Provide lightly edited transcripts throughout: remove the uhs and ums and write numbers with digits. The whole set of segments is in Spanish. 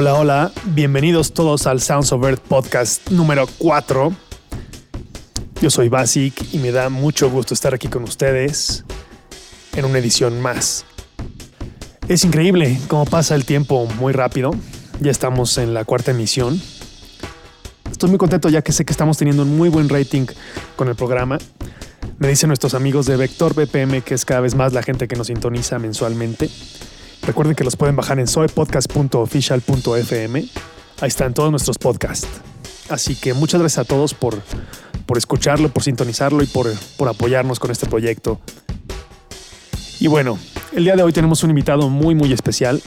Hola, hola, bienvenidos todos al Sounds of Earth Podcast número 4. Yo soy Basic y me da mucho gusto estar aquí con ustedes en una edición más. Es increíble cómo pasa el tiempo muy rápido. Ya estamos en la cuarta emisión. Estoy muy contento ya que sé que estamos teniendo un muy buen rating con el programa. Me dicen nuestros amigos de Vector BPM que es cada vez más la gente que nos sintoniza mensualmente. Recuerden que los pueden bajar en soepodcast.official.fm. Ahí están todos nuestros podcasts. Así que muchas gracias a todos por escucharlo, por sintonizarlo y por apoyarnos con este proyecto. Y bueno, el día de hoy tenemos un invitado muy, muy especial.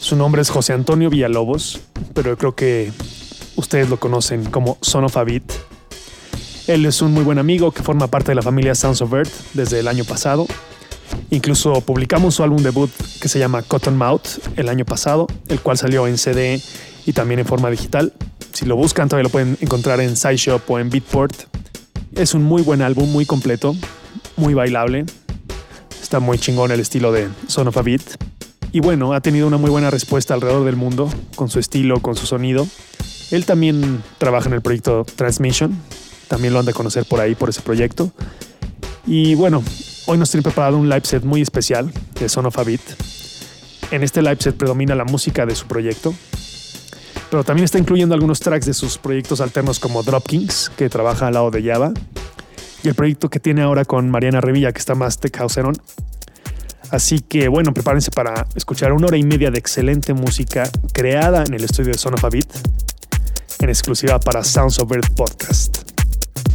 Su nombre es José Antonio Villalobos, pero yo creo que ustedes lo conocen como Son of A Beat. Él es un muy buen amigo que forma parte de la familia Sounds of Earth desde el año pasado. Incluso publicamos su álbum debut que se llama Cottonmouth el año pasado, el cual salió en CD y también en forma digital. Si lo buscan todavía lo pueden encontrar en Sideshop o en Beatport. Es un muy buen álbum, muy completo, muy bailable. Está muy chingón el estilo de Son of a Beat. Y bueno, ha tenido una muy buena respuesta alrededor del mundo con su estilo, con su sonido. Él también trabaja en el proyecto Transmission. También lo han de conocer por ahí, por ese proyecto. Y bueno, hoy nos tienen preparado un live set muy especial de Son of a Beat. En este live set predomina la música de su proyecto, pero también está incluyendo algunos tracks de sus proyectos alternos como Drop Kings, que trabaja al lado de Java, y el proyecto que tiene ahora con Mariana Revilla, que está más tech houserón. Así que bueno, prepárense para escuchar una hora y media de excelente música creada en el estudio de Son of a Beat, en exclusiva para Sounds of Earth Podcast.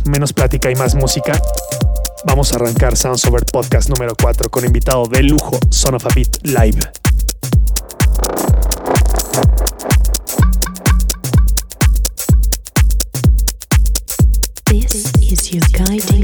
Menos plática y más música. Vamos a arrancar Sounds of Earth Podcast número 4 con invitado de lujo, Son of a Beat Live. This is your guiding force.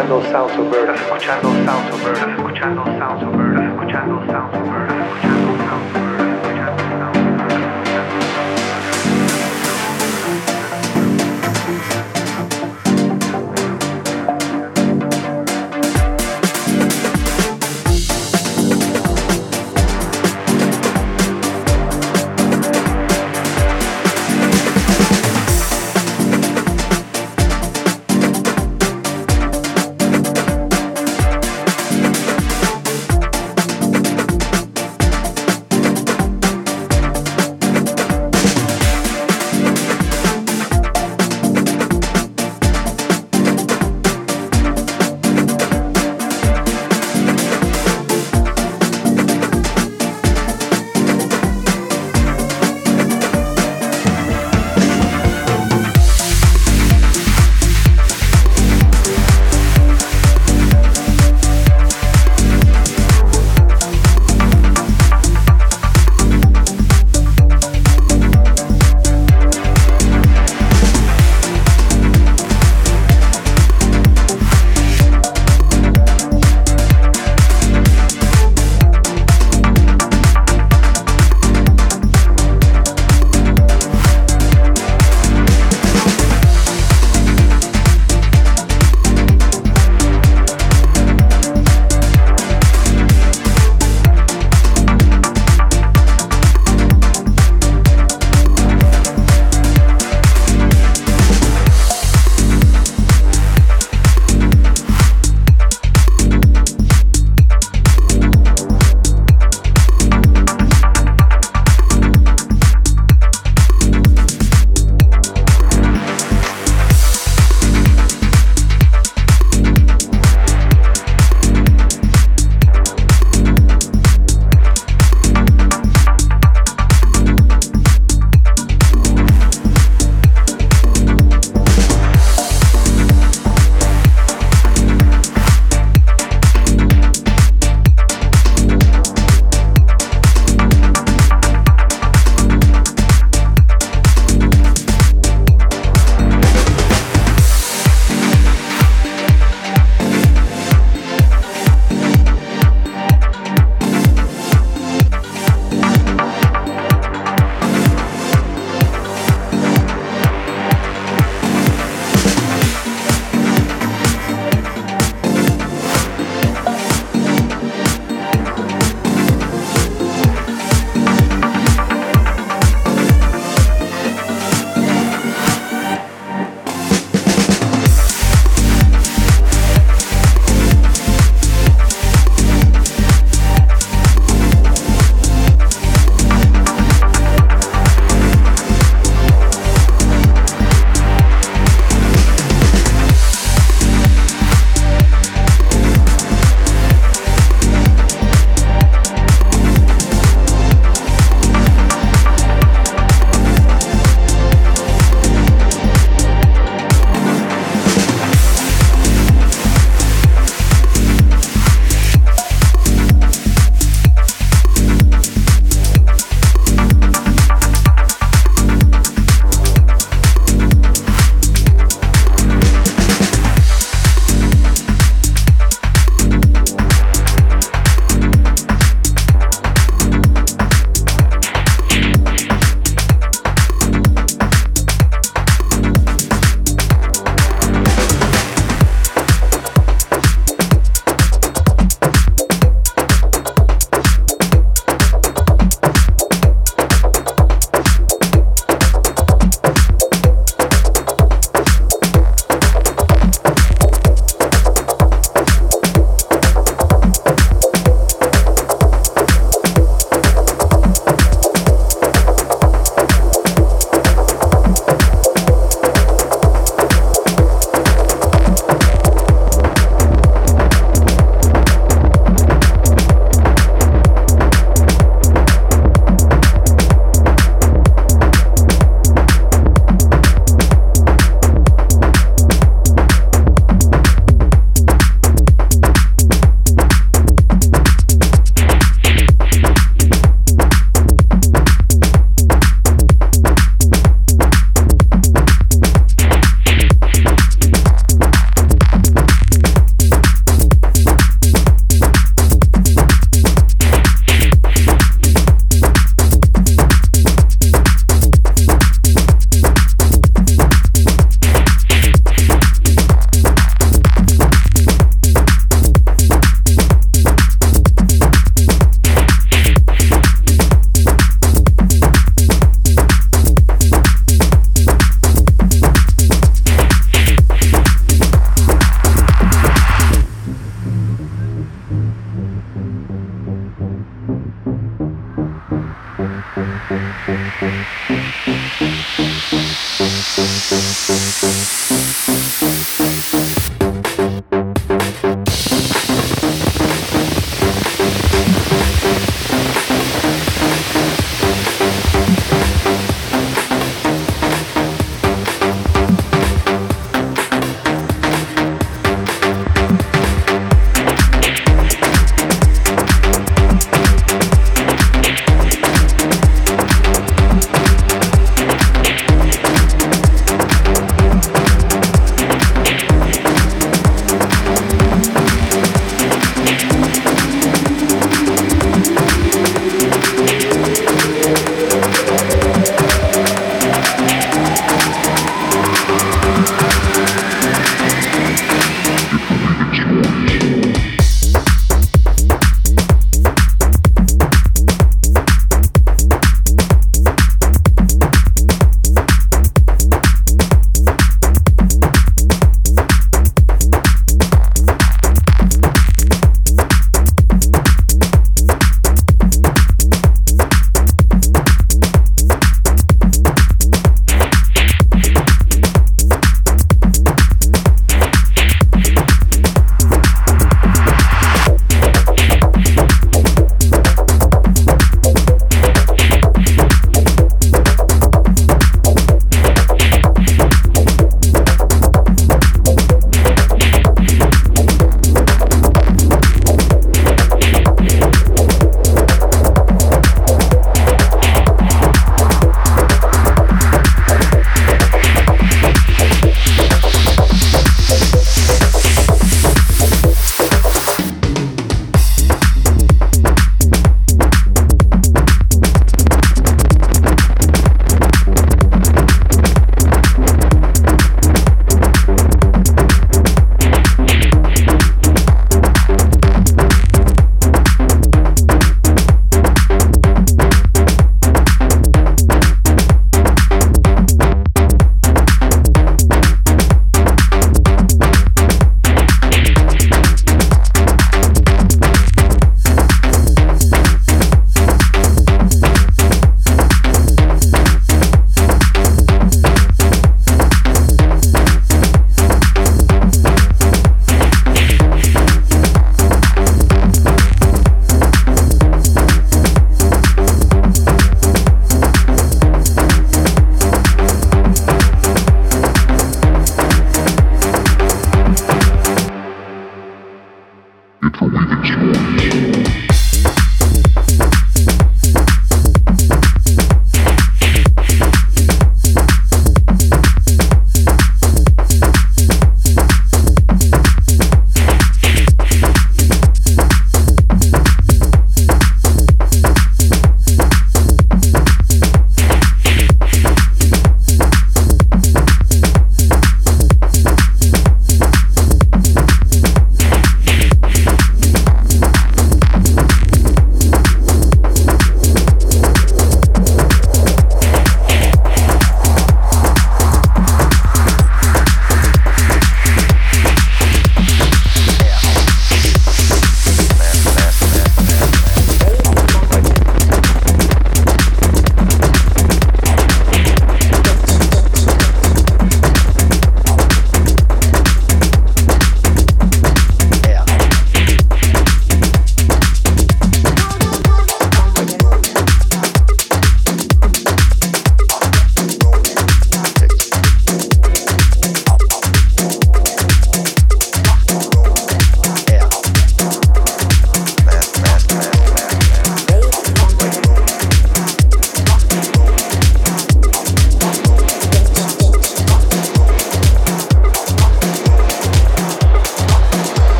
escuchando Sounds of Earth, escuchando Sounds of Earth, escuchando Sounds of Earth, escuchando Sounds of Earth, escuchando Sounds of Earth.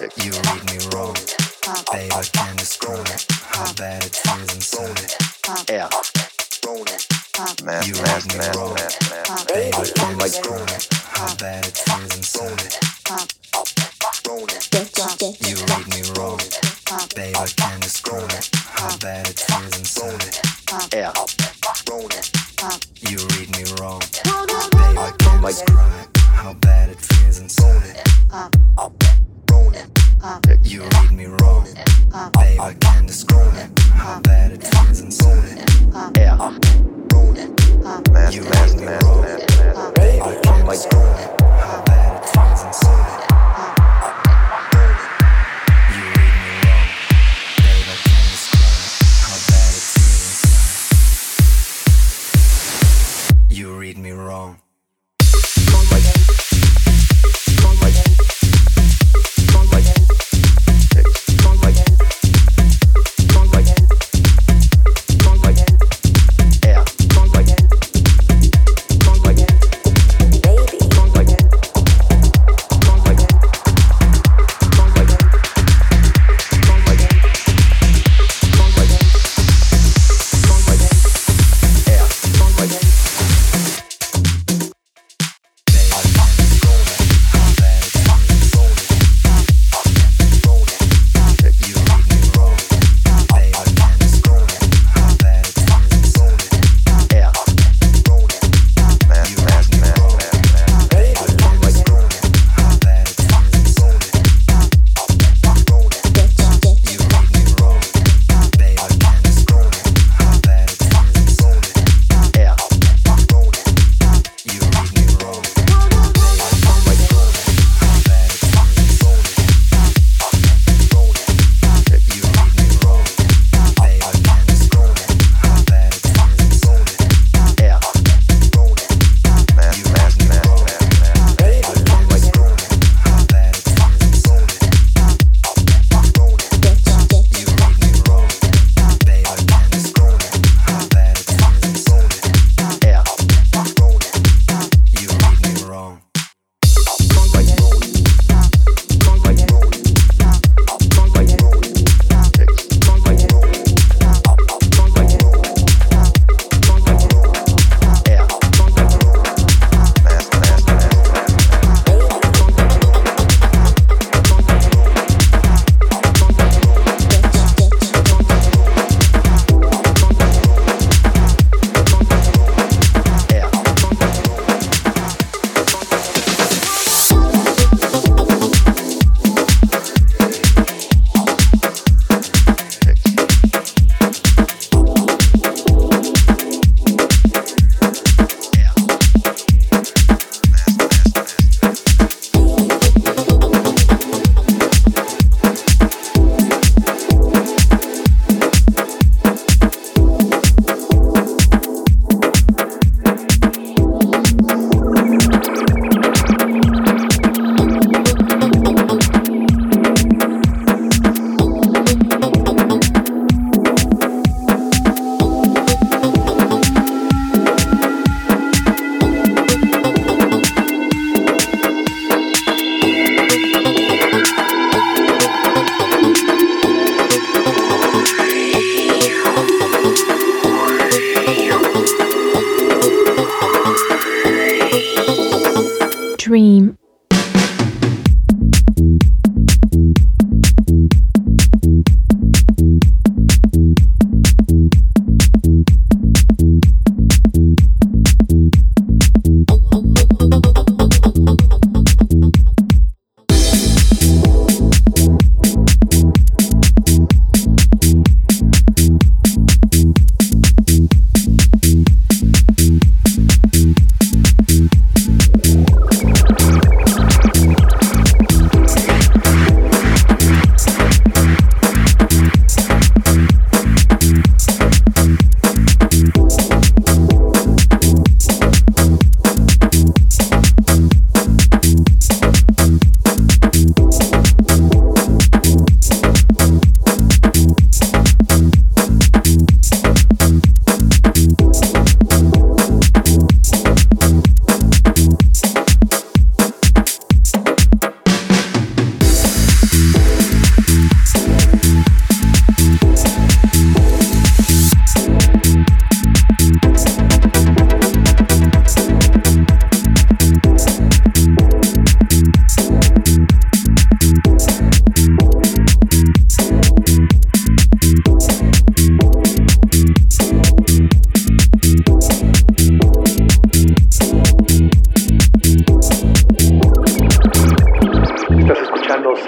You read me wrong, babe, I can't describe how bad it is inside. Yeah. You read me wrong, babe, I can't describe how bad it is inside. You read me wrong, babe, I can't describe how bad it is inside. Yeah. You read me wrong, babe, I can't describe how bad it feels inside. You read me wrong, babe, I can't describe how bad it feels inside. You read me wrong, babe, I can't describe how bad it feels inside. You read me wrong, babe, I can't describe how bad it feels inside. You read me wrong.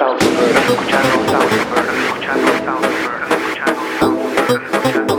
Sounds of Earth, escuchando Sounds of Earth, escuchando Sounds of Earth, escuchando Sounds of Earth, escuchando Sounds of Earth, escuchando Sounds of Earth, escuchando Sounds of Earth.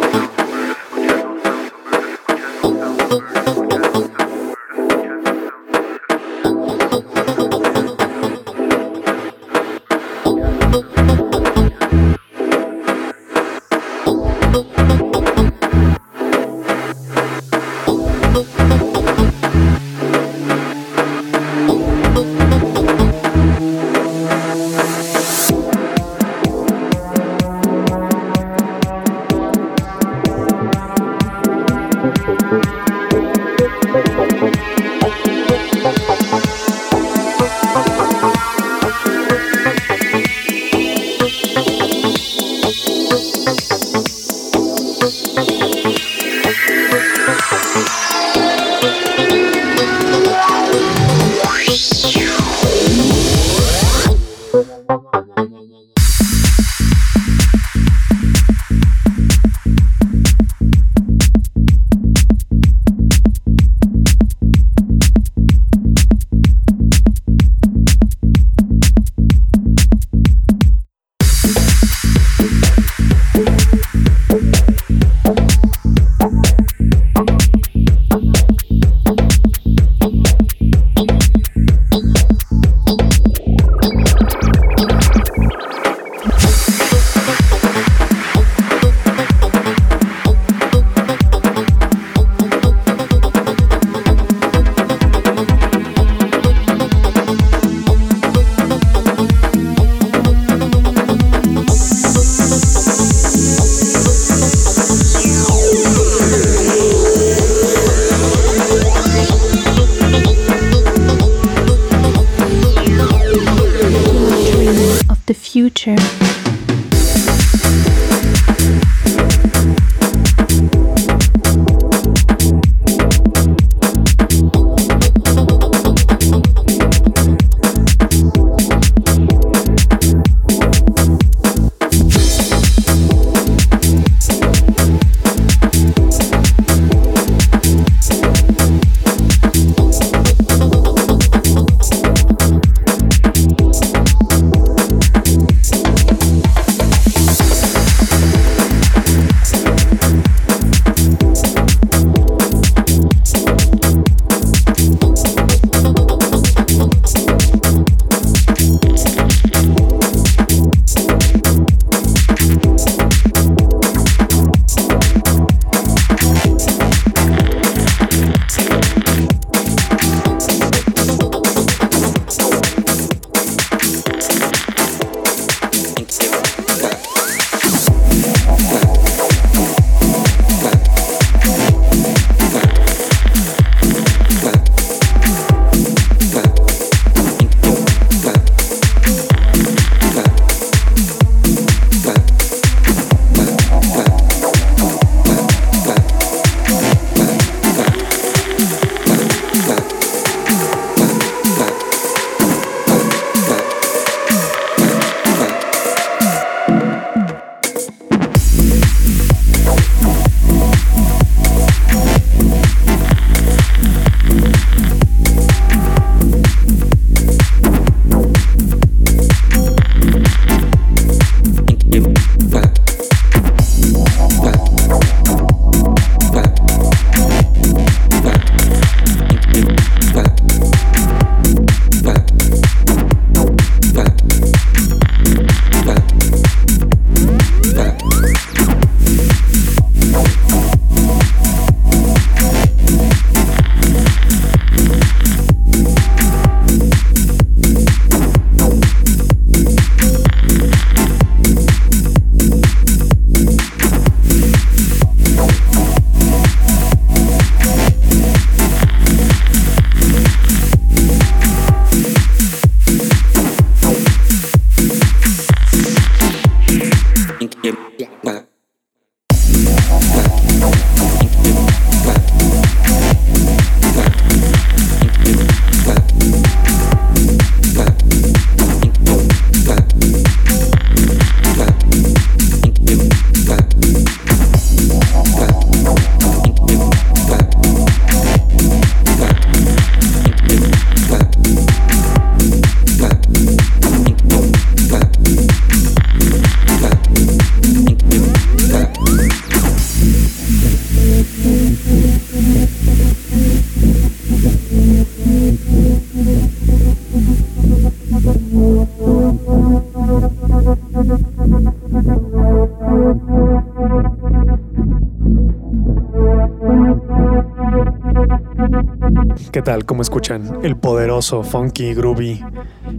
¿Qué tal? ¿Cómo escuchan? El poderoso, funky, groovy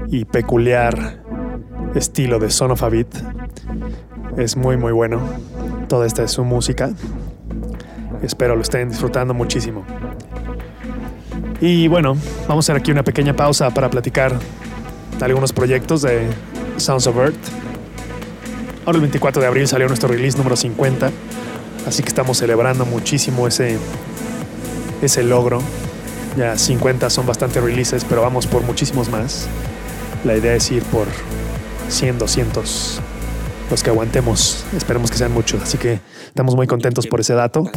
y peculiar estilo de Son of a Beat. Es muy muy bueno. Toda esta es su música. Espero lo estén disfrutando muchísimo. Y bueno, vamos a hacer aquí una pequeña pausa para platicar de algunos proyectos de Sounds of Earth. Ahora el 24 de abril salió nuestro release número 50, así que estamos celebrando muchísimo ese logro. Ya 50 son bastantes releases, pero vamos por muchísimos más. La idea es ir por 100, 200, los que aguantemos. Esperemos que sean muchos, así que estamos muy contentos por ese dato.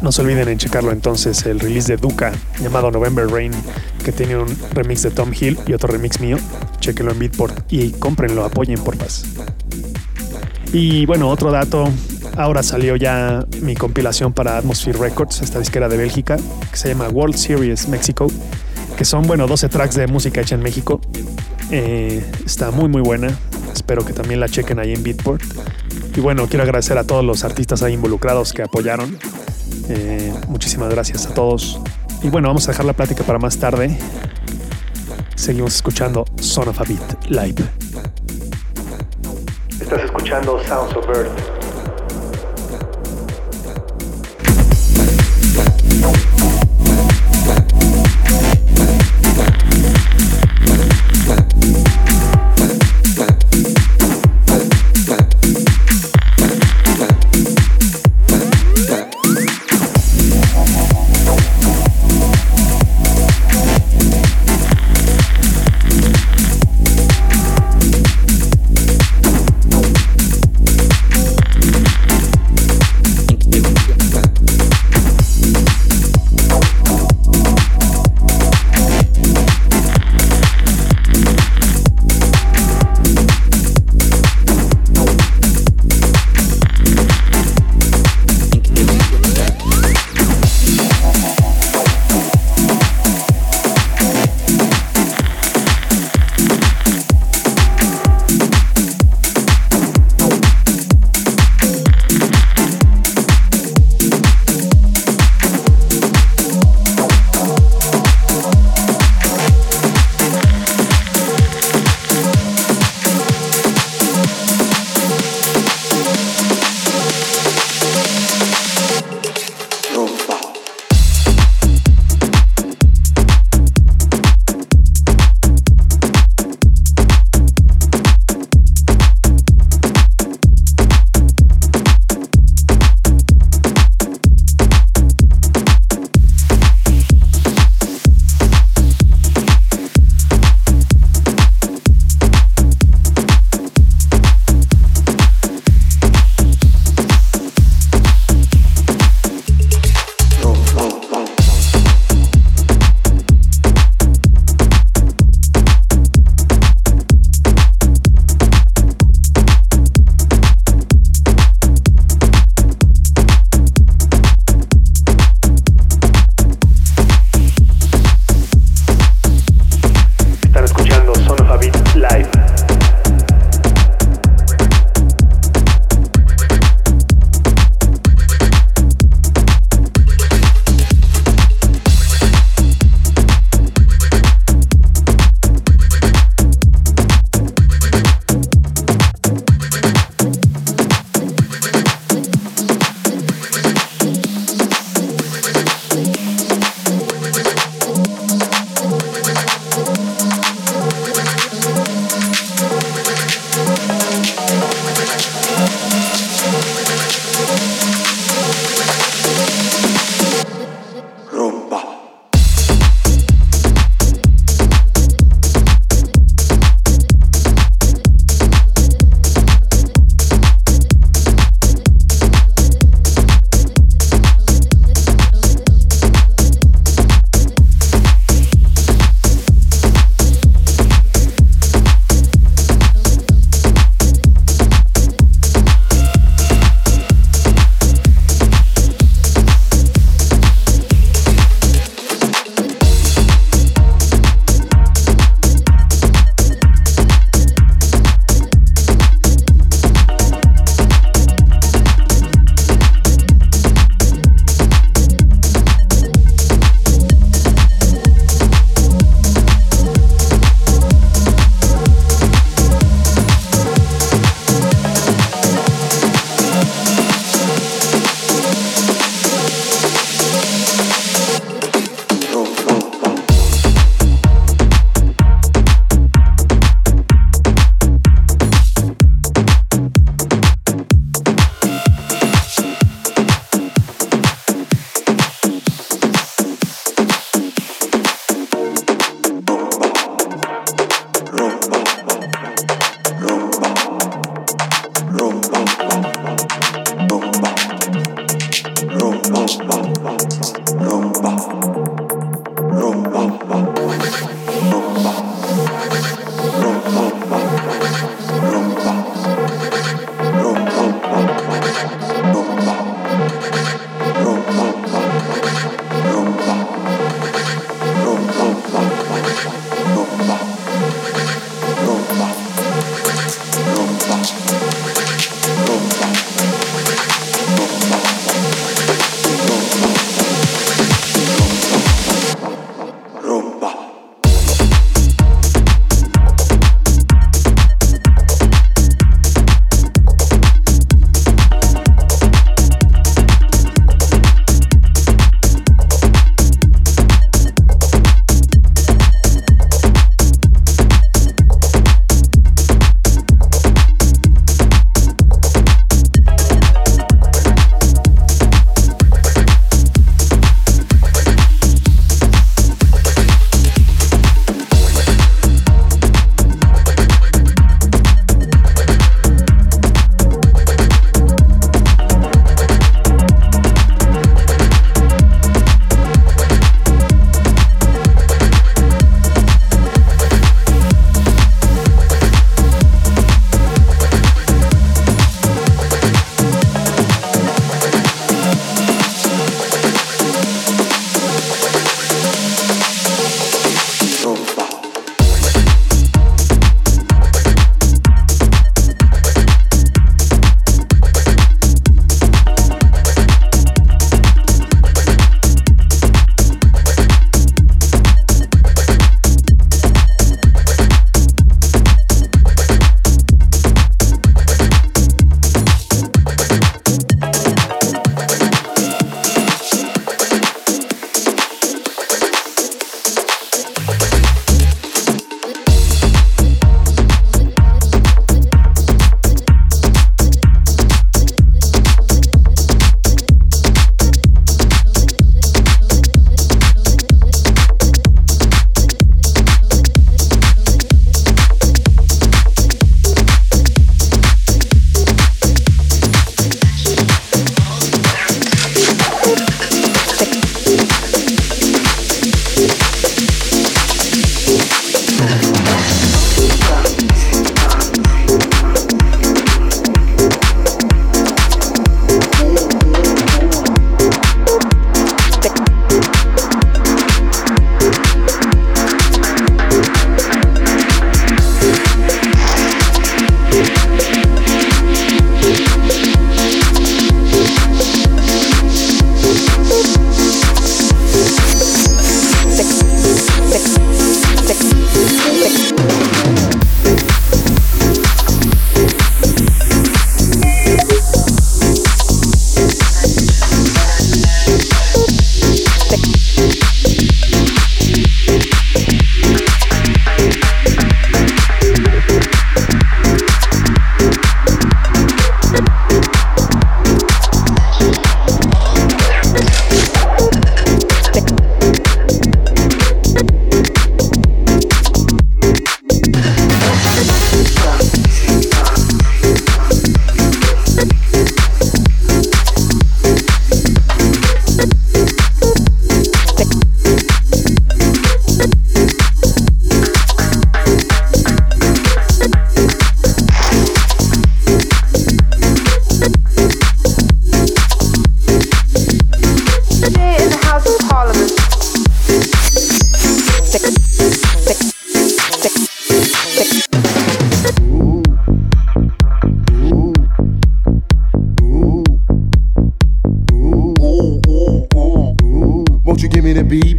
No se olviden en checarlo entonces, el release de Duca llamado November Rain, que tiene un remix de Tom Hill y otro remix mío. Chequenlo en Beatport y cómprenlo, apoyen por paz. Y bueno, otro dato, ahora salió ya mi compilación para Atmosphere Records, esta disquera de Bélgica, que se llama World Series Mexico, que son, bueno, 12 tracks de música hecha en México. Está muy muy buena, espero que también la chequen ahí en Beatport. Y bueno, quiero agradecer a todos los artistas ahí involucrados que apoyaron. Muchísimas gracias a todos. Y bueno, vamos a dejar la plática para más tarde. Seguimos escuchando Son of a Beat Live. Estás escuchando Sounds of Earth.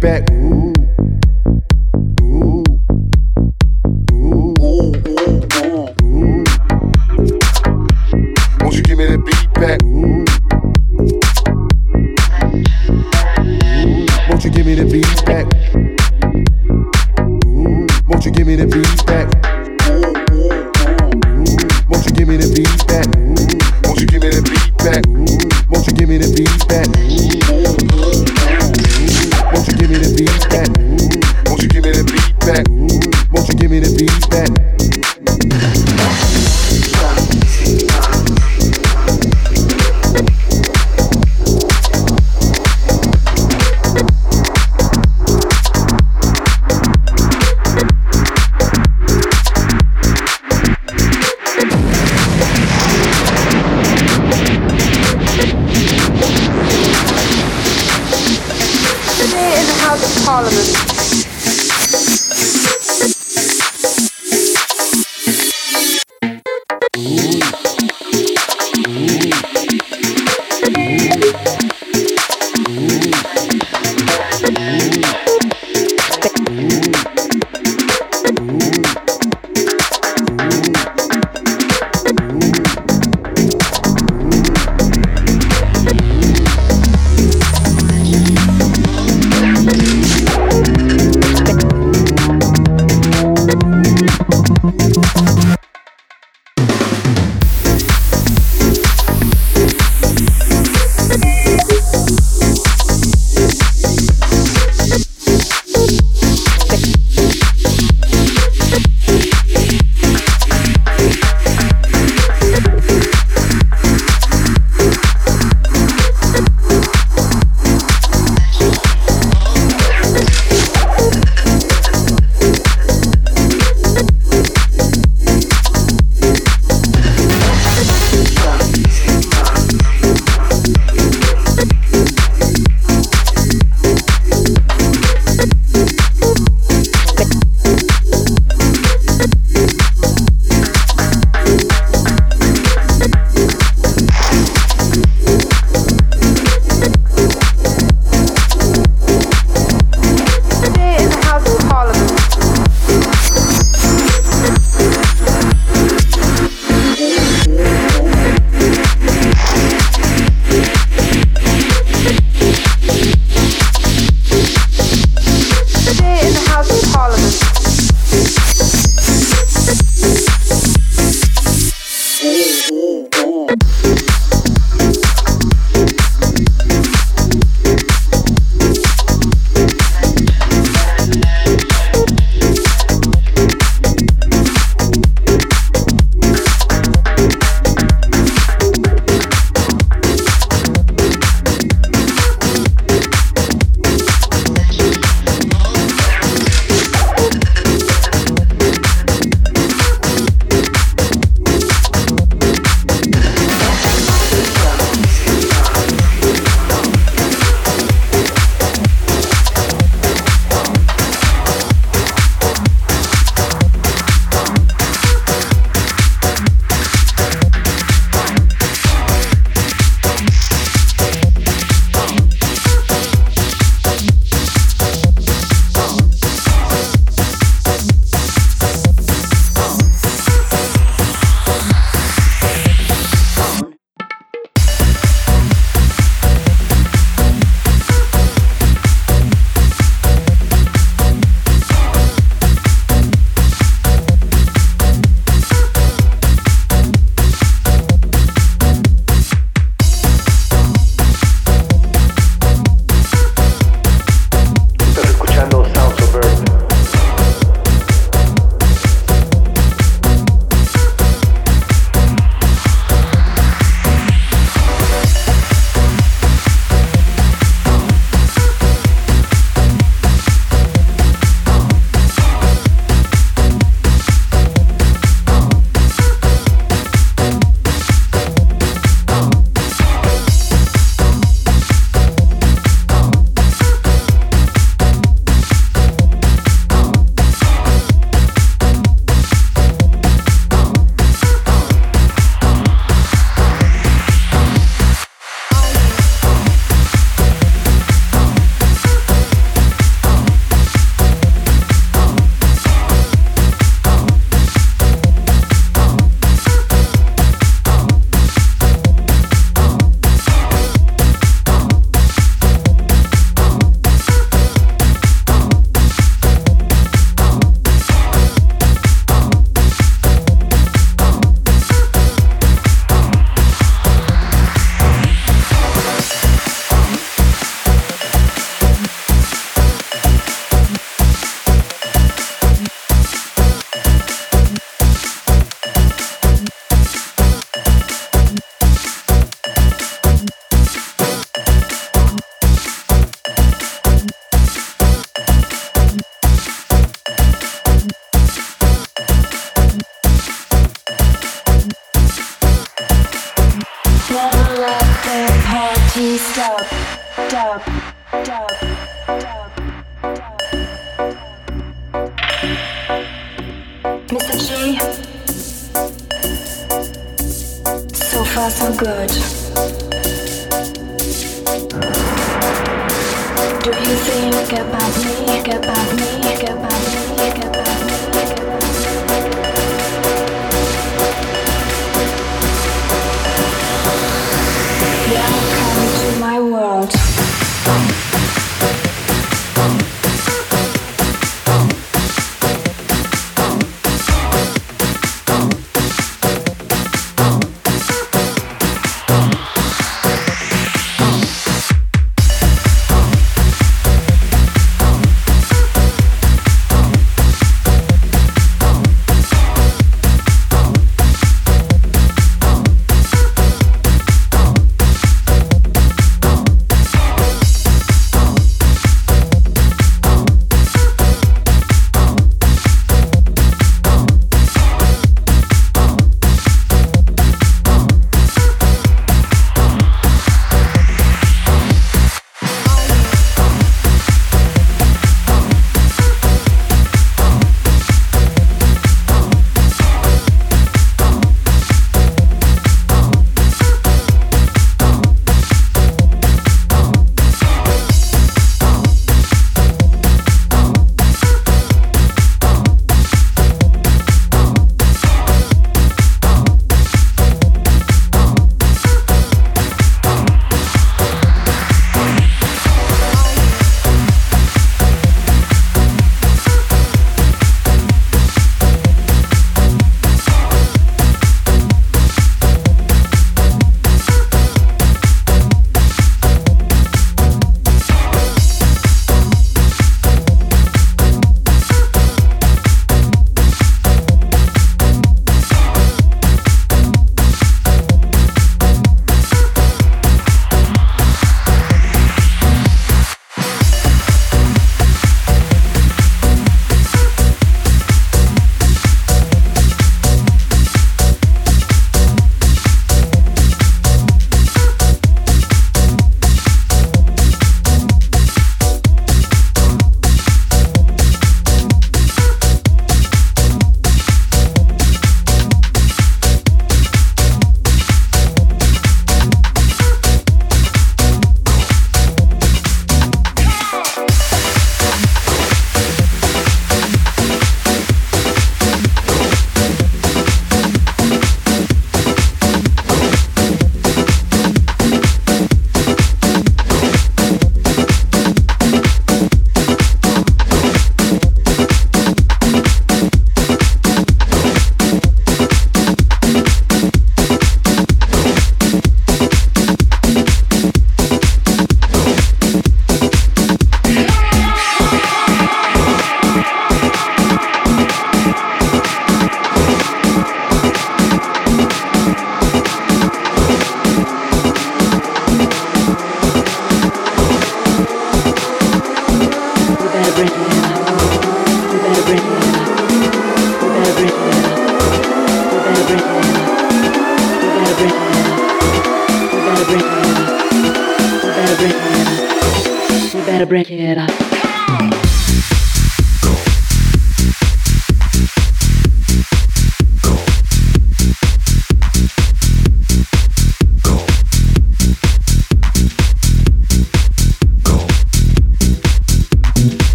back. Ooh. Ooh. Ooh. Ooh. Ooh. Won't you give me that beat back? Ooh. Won't you give me the beat back? Ooh. Won't you give me the beat back? Ooh. Won't you give me the beat back? Ooh. Won't you give me the beat back? Ooh. Won't you give me the beat back? Ooh. Won't you give me the beat back? Ooh. Won't you give me the beat back? Ooh. Won't you give me the beat back? Parliament.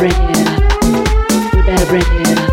We better bring it up.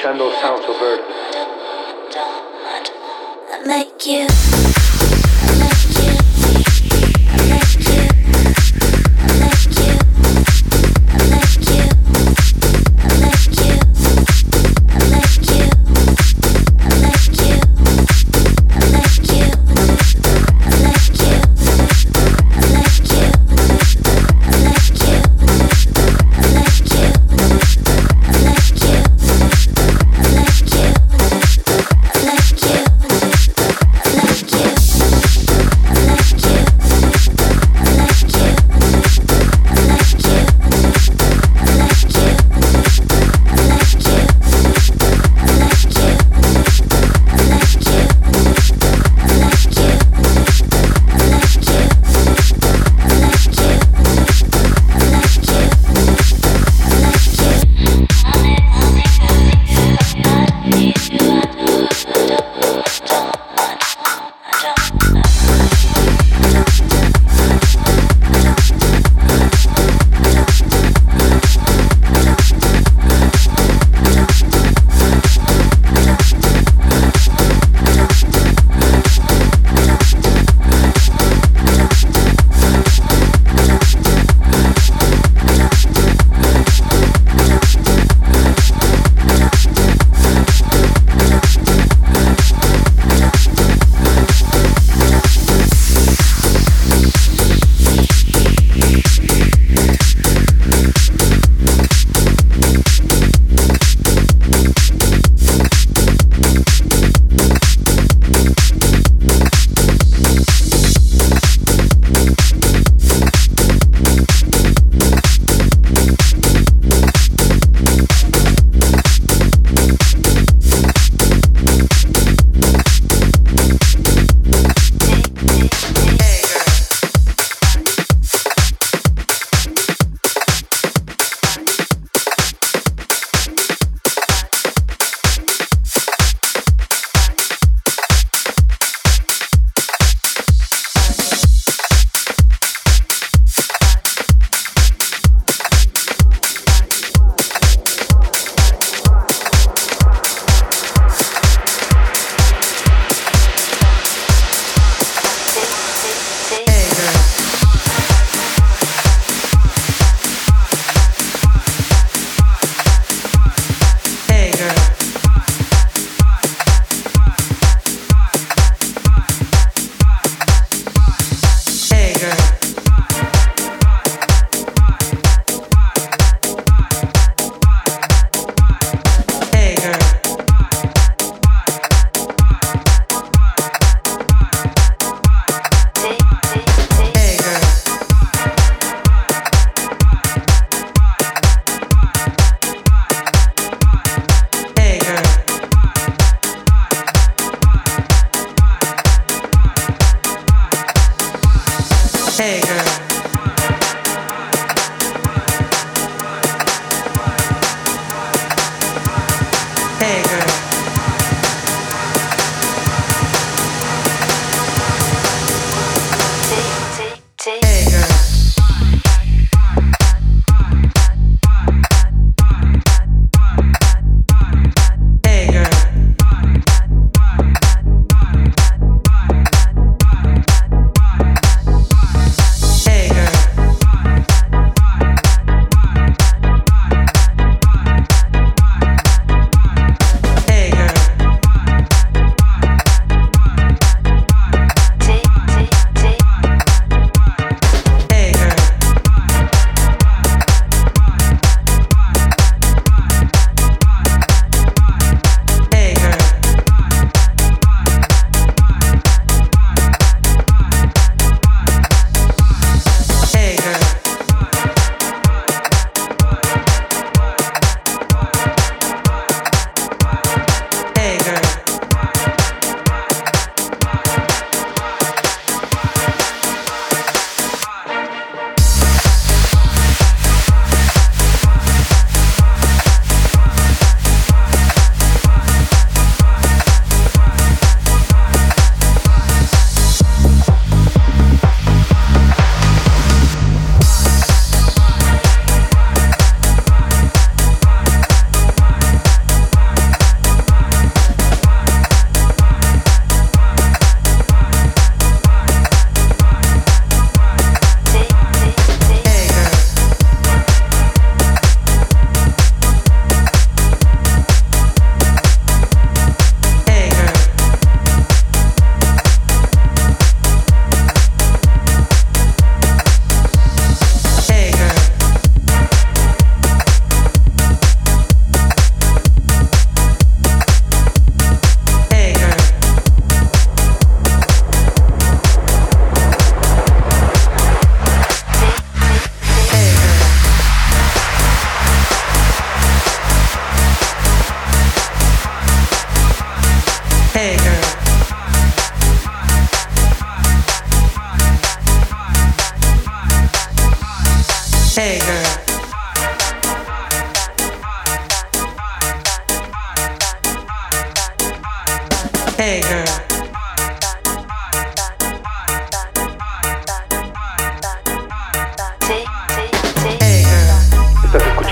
escuchando Sounds of Earth. Make you. Yeah.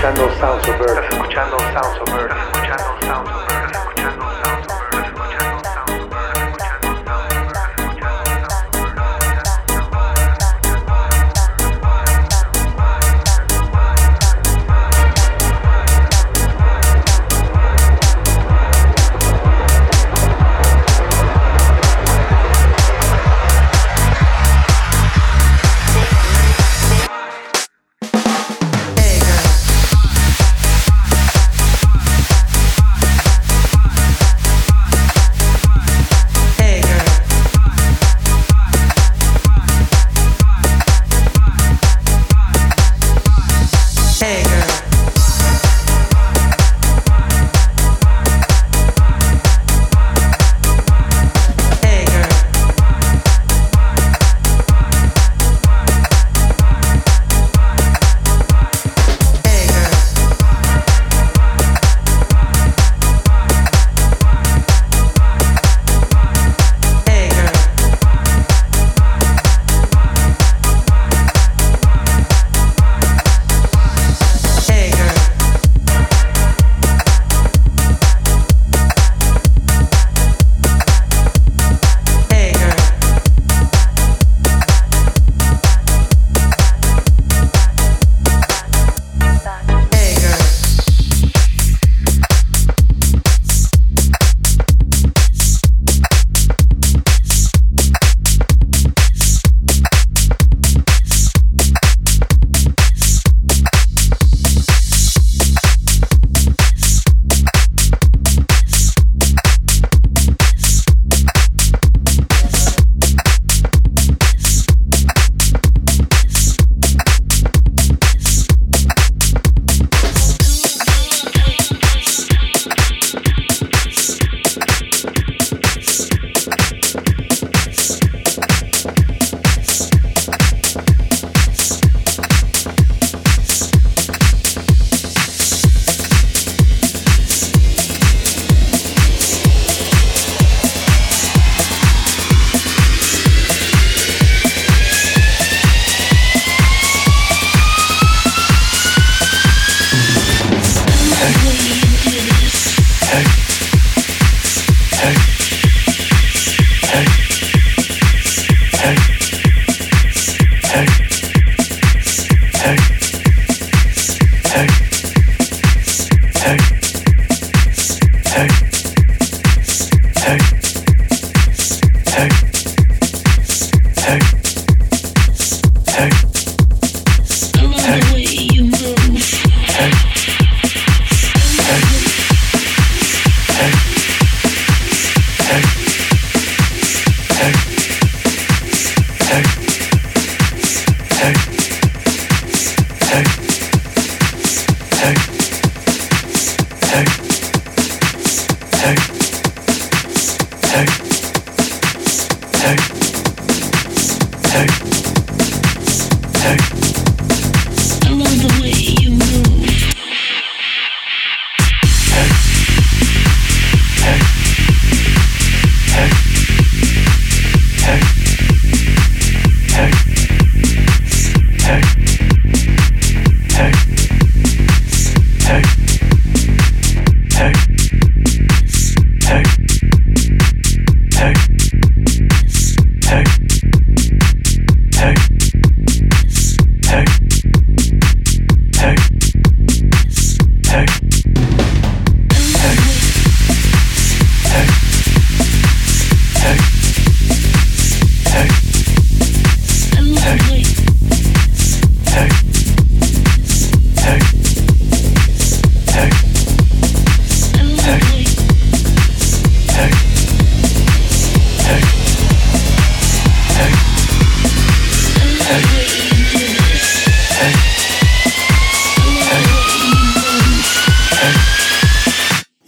escuchando Sounds of Earth, estás escuchando Sounds of Earth, estás escuchando Sounds of Earth, estás escuchando Sounds of Earth, estás escuchando Sounds of Earth, escuchando Sounds of Earth,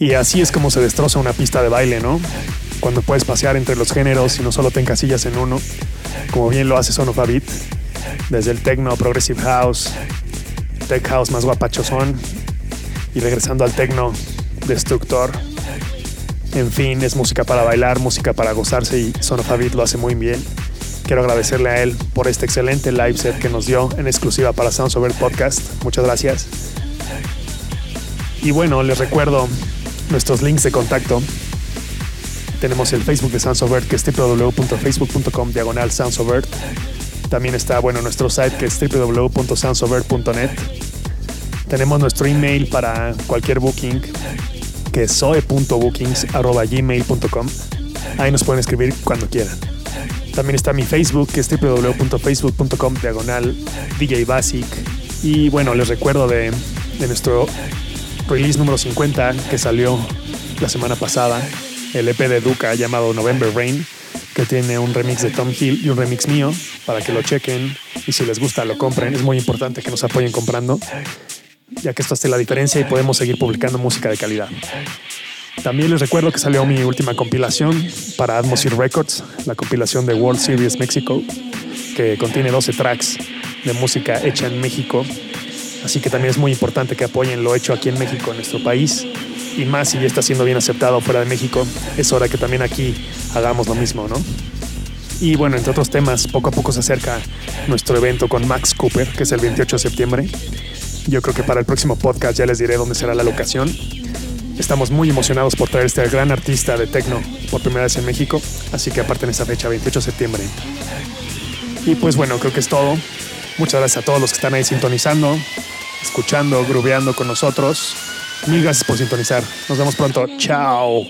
Y así es como se destroza una pista de baile, ¿no? Cuando puedes pasear entre los géneros y no solo te encasillas en uno, como bien lo hace Son of a Beat, desde el techno, progressive house, tech house más guapachosón, y regresando al techno, destructor. En fin, es música para bailar, música para gozarse, y Son of a Beat lo hace muy bien. Quiero agradecerle a él por este excelente live set que nos dio en exclusiva para Sounds of Earth Podcast. Muchas gracias. Y bueno, les recuerdo nuestros links de contacto. Tenemos el Facebook de Sounds of Earth, que es www.facebook.com/SoundsofEarth. También está, bueno, nuestro site, que es www.soundsofearth.net. Tenemos nuestro email para cualquier booking, que es soe.bookings@gmail.com. Ahí nos pueden escribir cuando quieran. También está mi Facebook, que es www.facebook.com/DJ Basic. Y bueno, les recuerdo de nuestro release número 50, que salió la semana pasada, el EP de Duca llamado November Rain, que tiene un remix de Tom Hill y un remix mío, para que lo chequen y si les gusta lo compren. Es muy importante que nos apoyen comprando, ya que esto hace la diferencia y podemos seguir publicando música de calidad. También les recuerdo que salió mi última compilación para Atmosphere Records, la compilación de World Series Mexico, que contiene 12 tracks de música hecha en México. Así que también es muy importante que apoyen lo hecho aquí en México, en nuestro país, y más si ya está siendo bien aceptado fuera de México. Es hora que también aquí hagamos lo mismo, ¿no? Y bueno, entre otros temas, poco a poco se acerca nuestro evento con Max Cooper, que es el 28 de septiembre. Yo creo que para el próximo podcast ya les diré dónde será la locación. Estamos muy emocionados por traer este gran artista de techno por primera vez en México, así que aparten esa fecha, 28 de septiembre. Y pues bueno, creo que es todo. Muchas gracias a todos los que están ahí sintonizando, escuchando, grooveando con nosotros. Mil gracias por sintonizar. Nos vemos pronto. Chao.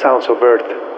Sounds of Earth.